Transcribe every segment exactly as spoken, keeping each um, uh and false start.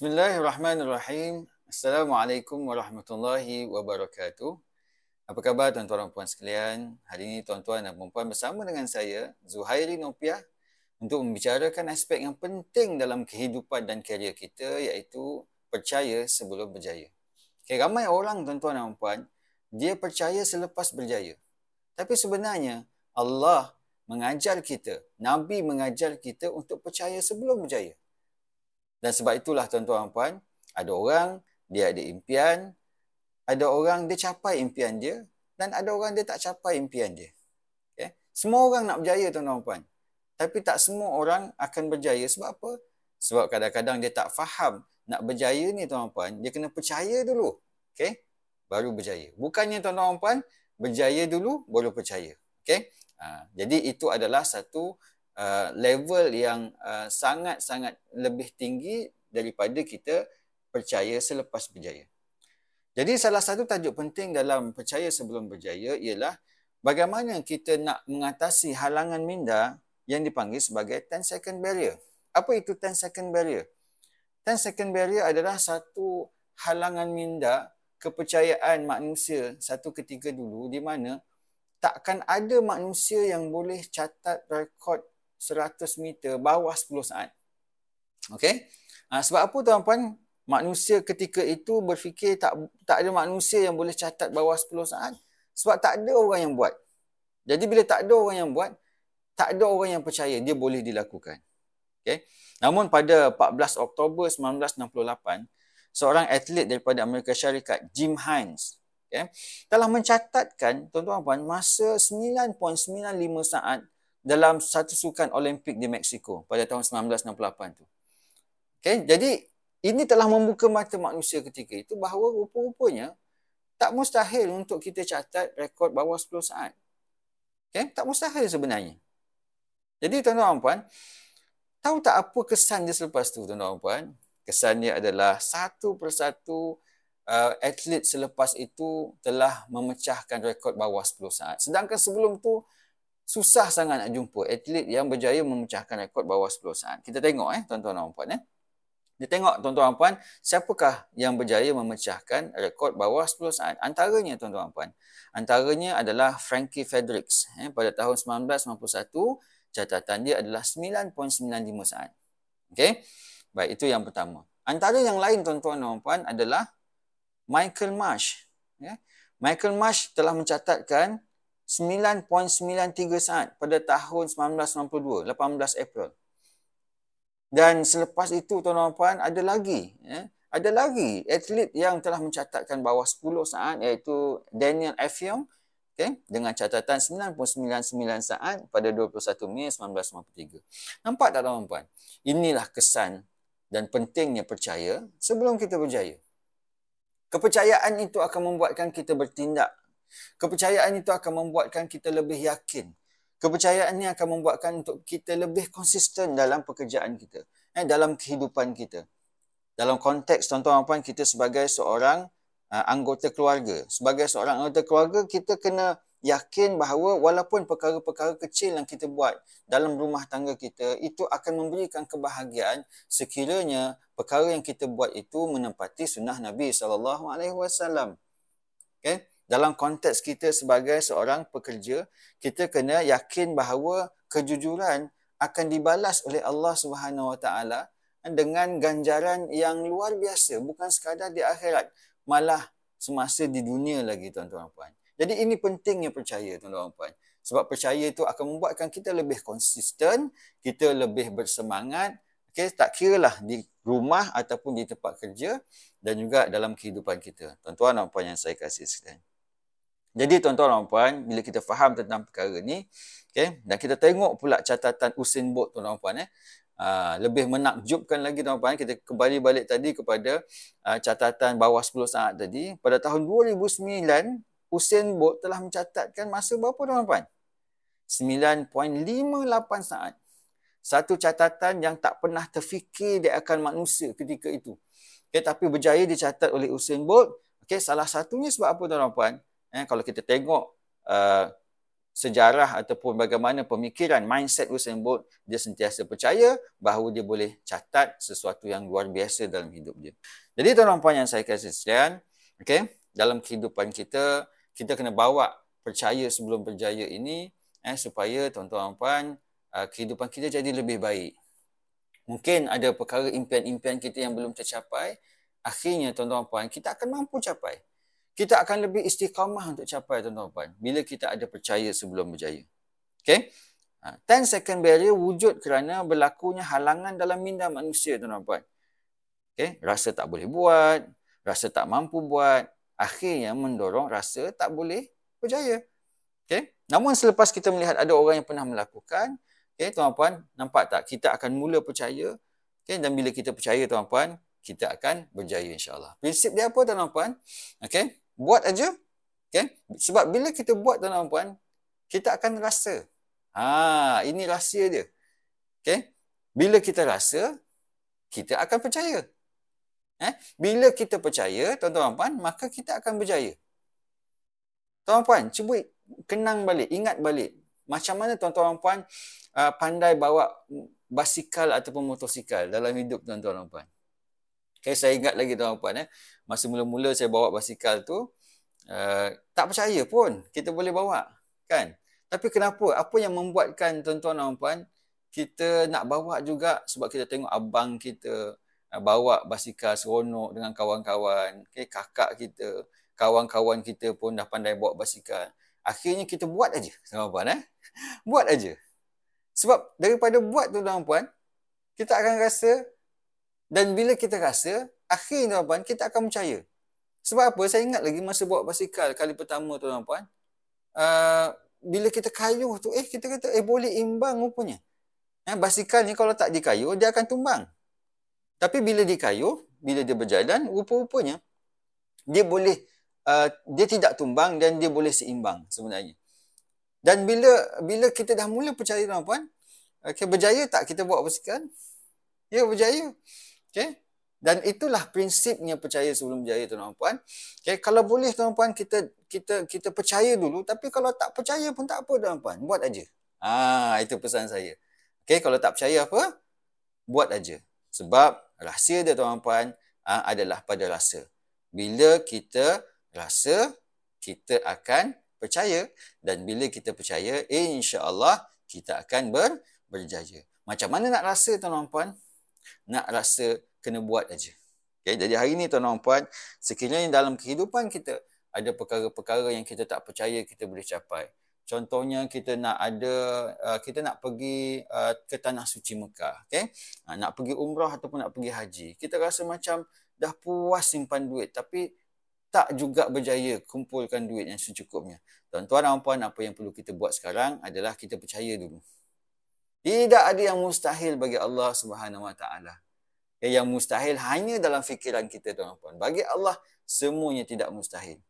Bismillahirrahmanirrahim. Assalamualaikum warahmatullahi wabarakatuh. Apa khabar tuan-tuan dan puan sekalian? Hari ini tuan-tuan dan puan bersama dengan saya, Zuhairi Nopiah, untuk membicarakan aspek yang penting dalam kehidupan dan karier kita, iaitu percaya sebelum berjaya. Okay, ramai orang tuan-tuan dan puan, dia percaya selepas berjaya. Tapi sebenarnya Allah mengajar kita, Nabi mengajar kita untuk percaya sebelum berjaya. Dan sebab itulah tuan-tuan dan puan, ada orang dia ada impian, ada orang dia capai impian dia dan ada orang dia tak capai impian dia. Okay? Semua orang nak berjaya tuan-tuan dan puan. Tapi tak semua orang akan berjaya. Sebab apa? Sebab kadang-kadang dia tak faham nak berjaya ni tuan-tuan dan puan, dia kena percaya dulu. Okay? Baru berjaya. Bukannya tuan-tuan dan puan, berjaya dulu baru percaya. Okay? Ha, jadi itu adalah satu Uh, level yang uh, sangat-sangat lebih tinggi daripada kita percaya selepas berjaya. Jadi salah satu tajuk penting dalam percaya sebelum berjaya ialah bagaimana kita nak mengatasi halangan minda yang dipanggil sebagai ten second barrier. Apa itu ten second barrier? ten second barrier adalah satu halangan minda kepercayaan manusia satu ketika dulu, di mana takkan ada manusia yang boleh catat rekod seratus meter bawah sepuluh saat. Okey? Ha, sebab apa tuan-tuan? Manusia ketika itu berfikir tak tak ada manusia yang boleh catat bawah sepuluh saat. Sebab tak ada orang yang buat. Jadi bila tak ada orang yang buat, tak ada orang yang percaya dia boleh dilakukan. Okey? Namun pada empat belas Oktober seribu sembilan ratus enam puluh lapan, seorang atlet daripada Amerika Syarikat, Jim Hines, okay, telah mencatatkan tuan-tuan puan masa sembilan perpuluhan sembilan lima saat dalam satu sukan Olimpik di Mexico pada tahun seribu sembilan ratus enam puluh lapan tu. Okay, jadi ini telah membuka mata manusia ketika itu bahawa rupa-rupanya tak mustahil untuk kita catat rekod bawah sepuluh saat. Okay, tak mustahil sebenarnya. Jadi tuan-tuan puan, tahu tak apa kesan dia selepas tu tuan-tuan puan? Kesan dia adalah satu persatu uh, atlet selepas itu telah memecahkan rekod bawah sepuluh saat. Sedangkan sebelum tu susah sangat nak jumpa atlet yang berjaya memecahkan rekod bawah sepuluh saat. Kita tengok eh tuan-tuan dan puan eh. Kita tengok tuan-tuan dan puan, siapakah yang berjaya memecahkan rekod bawah sepuluh saat? Antaranya tuan-tuan dan puan, antaranya adalah Frankie Fredericks eh, pada tahun seribu sembilan ratus sembilan puluh satu, catatan dia adalah sembilan perpuluhan sembilan lima saat. Okey. Baik, itu yang pertama. Antara yang lain tuan-tuan dan puan adalah Michael Marsh. Eh. Michael Marsh telah mencatatkan sembilan perpuluhan sembilan tiga saat pada tahun seribu sembilan ratus sembilan puluh dua, lapan belas April. Dan selepas itu tuan-tuan dan puan ada lagi eh? ada lagi atlet yang telah mencatatkan bawah sepuluh saat, iaitu Daniel Effion, okay? Dengan catatan sembilan perpuluhan sembilan sembilan saat pada dua puluh satu Mei seribu sembilan ratus sembilan puluh tiga. Nampak tak tuan-tuan dan puan? Inilah kesan dan pentingnya percaya sebelum kita berjaya. Kepercayaan itu akan membuatkan kita bertindak. Kepercayaan itu akan membuatkan kita lebih yakin. Kepercayaan ini akan membuatkan untuk kita lebih konsisten dalam pekerjaan kita, eh, dalam kehidupan kita. Dalam konteks tuan-tuan dan puan, kita sebagai seorang uh, anggota keluarga. Sebagai seorang anggota keluarga, kita kena yakin bahawa walaupun perkara-perkara kecil yang kita buat dalam rumah tangga kita, itu akan memberikan kebahagiaan sekiranya perkara yang kita buat itu menempati sunnah Nabi sallallahu alaihi wasallam. Okay? Dalam konteks kita sebagai seorang pekerja, kita kena yakin bahawa kejujuran akan dibalas oleh Allah Subhanahu Wa Taala dengan ganjaran yang luar biasa, bukan sekadar di akhirat, malah semasa di dunia lagi tuan-tuan dan puan. Jadi ini pentingnya percaya tuan-tuan dan puan. Sebab percaya itu akan membuatkan kita lebih konsisten, kita lebih bersemangat, okay, tak kiralah di rumah ataupun di tempat kerja dan juga dalam kehidupan kita. Tuan-tuan dan puan yang saya kasih sekalian. Jadi tuan-tuan dan puan, bila kita faham tentang perkara ni, okay, dan kita tengok pula catatan Usain Bolt tuan-tuan dan puan, eh, uh, lebih menakjubkan lagi tuan-tuan dan puan. Kita kembali balik tadi kepada uh, catatan bawah sepuluh saat tadi. Pada tahun dua ribu sembilan, Usain Bolt telah mencatatkan masa berapa tuan-tuan dan puan? sembilan perpuluhan lima lapan saat. Satu catatan yang tak pernah terfikir dia akan manusia ketika itu. Okay, tapi berjaya dicatat oleh Usain Bolt. Okay, salah satunya sebab apa tuan-tuan dan puan? Eh, kalau kita tengok uh, sejarah ataupun bagaimana pemikiran mindset Usain Bolt, dia sentiasa percaya bahawa dia boleh catat sesuatu yang luar biasa dalam hidup dia. Jadi tuan-tuan puan yang saya kasih sekalian, okay, dalam kehidupan kita, kita kena bawa percaya sebelum berjaya ini eh, supaya tuan-tuan puan uh, kehidupan kita jadi lebih baik. Mungkin ada perkara impian-impian kita yang belum tercapai, akhirnya tuan-tuan puan kita akan mampu capai. Kita akan lebih istiqamah untuk capai tuan-tuan puan bila kita ada percaya sebelum berjaya. Okey? ten second barrier wujud kerana berlakunya halangan dalam minda manusia tuan-tuan puan. Okey, rasa tak boleh buat, rasa tak mampu buat, akhirnya mendorong rasa tak boleh berjaya. Okey? Namun selepas kita melihat ada orang yang pernah melakukan, okey tuan-tuan puan, nampak tak kita akan mula percaya. Okey, dan bila kita percaya tuan-tuan puan, kita akan berjaya insya-Allah. Prinsip dia apa tuan-tuan puan? Okey? Buat aja. Okay? Sebab bila kita buat tuan-tuan puan, kita akan rasa. Ha, ini rahsia dia. Okay? Bila kita rasa, kita akan percaya. Eh? Bila kita percaya tuan-tuan puan, maka kita akan berjaya. Tuan-tuan puan, cuba kenang balik, ingat balik. Macam mana tuan-tuan puan uh, pandai bawa basikal ataupun motosikal dalam hidup tuan-tuan puan. Okay, saya ingat lagi tuan-tuan puan eh. Masa mula-mula saya bawa basikal tu, uh, tak percaya pun kita boleh bawa, kan? Tapi kenapa? Apa yang membuatkan tuan-tuan dan puan kita nak bawa juga? Sebab kita tengok abang kita uh, bawa basikal seronok dengan kawan-kawan, okay? Kakak kita, kawan-kawan kita pun dah pandai bawa basikal. Akhirnya kita buat aja, tuan-tuan puan eh. Buat aja. Sebab daripada buat tu tuan-tuan puan, kita akan rasa. Dan bila kita rasa, akhirnya tuan-tuan, kita akan percaya. Sebab apa? Saya ingat lagi masa bawa basikal kali pertama tuan-tuan. Uh, bila kita kayuh tu, eh kita kata, eh boleh imbang rupanya. Eh, basikal ni kalau tak dikayuh, dia akan tumbang. Tapi bila dikayuh, bila dia berjalan, rupa-rupanya, dia boleh, uh, dia tidak tumbang dan dia boleh seimbang sebenarnya. Dan bila bila kita dah mula percaya tuan-tuan, okay, berjaya tak kita bawa basikal? Ya, berjaya. Okay? Dan itulah prinsipnya percaya sebelum berjaya tuan-tuan puan. Okay? Kalau boleh tuan-tuan puan kita kita kita percaya dulu, tapi kalau tak percaya pun tak apa tuan-tuan puan, buat aja. Ah, itu pesan saya. Okay? Kalau tak percaya apa? Buat aja. Sebab rahsia dia tuan-tuan puan ah, adalah pada rasa. Bila kita rasa, kita akan percaya, dan bila kita percaya, insya-Allah kita akan ber, berjaya. Macam mana nak rasa tuan-tuan puan? Nak rasa, kena buat aja. Okay, jadi hari ni tuan-tuan puan, sekiranya dalam kehidupan kita ada perkara-perkara yang kita tak percaya kita boleh capai. Contohnya kita nak ada uh, kita nak pergi uh, ke tanah suci Mekah, okay? Uh, nak pergi umrah ataupun nak pergi haji. Kita rasa macam dah puas simpan duit tapi tak juga berjaya kumpulkan duit yang secukupnya. Tuan-tuan dan puan, apa yang perlu kita buat sekarang adalah kita percaya dulu. Tidak ada yang mustahil bagi Allah Subhanahu Wa Taala. Yang mustahil hanya dalam fikiran kita tuan-tuan puan. Bagi Allah semuanya tidak mustahil.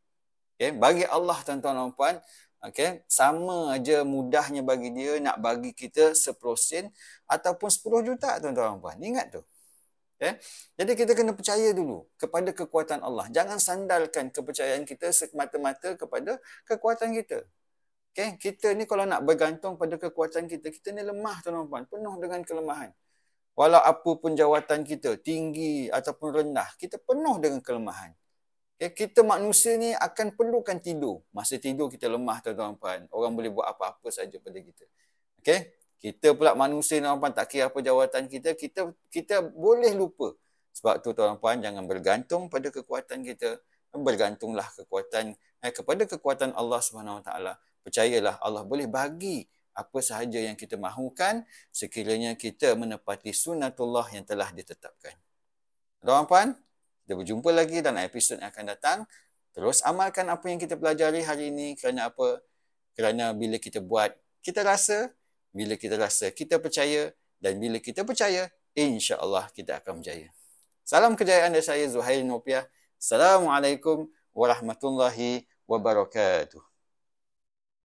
Okay? Bagi Allah tuan-tuan dan puan, okay, sama aja mudahnya bagi dia nak bagi kita seprosen ataupun sepuluh juta tuan-tuan dan puan. Ingat tu. Okay? Jadi kita kena percaya dulu kepada kekuatan Allah. Jangan sandarkan kepercayaan kita semata-mata kepada kekuatan kita. Okay? Kita ni kalau nak bergantung pada kekuatan kita, kita ni lemah tuan-tuan puan, penuh dengan kelemahan. Walau apa pun jawatan kita, tinggi ataupun rendah, kita penuh dengan kelemahan. Okay? Kita manusia ni akan perlukan tidur. Masa tidur kita lemah tuan-tuan puan, orang boleh buat apa-apa saja pada kita. Okay? Kita pula manusia tuan-tuan puan, tak kira apa jawatan kita, kita kita boleh lupa. Sebab tu tuan-tuan puan, jangan bergantung pada kekuatan kita, bergantunglah kekuatan eh, kepada kekuatan Allah Subhanahu Wa Taala. Percayalah Allah boleh bagi apa sahaja yang kita mahukan sekiranya kita menepati sunatullah yang telah ditetapkan. Tuan-tuan puan, kita berjumpa lagi dalam episod yang akan datang. Terus amalkan apa yang kita pelajari hari ini. Kerana apa? Kerana bila kita buat, kita rasa. Bila kita rasa, kita percaya. Dan bila kita percaya, insya-Allah kita akan berjaya. Salam kejayaan dari saya, Zuhairi Nopiah. Assalamualaikum warahmatullahi wabarakatuh.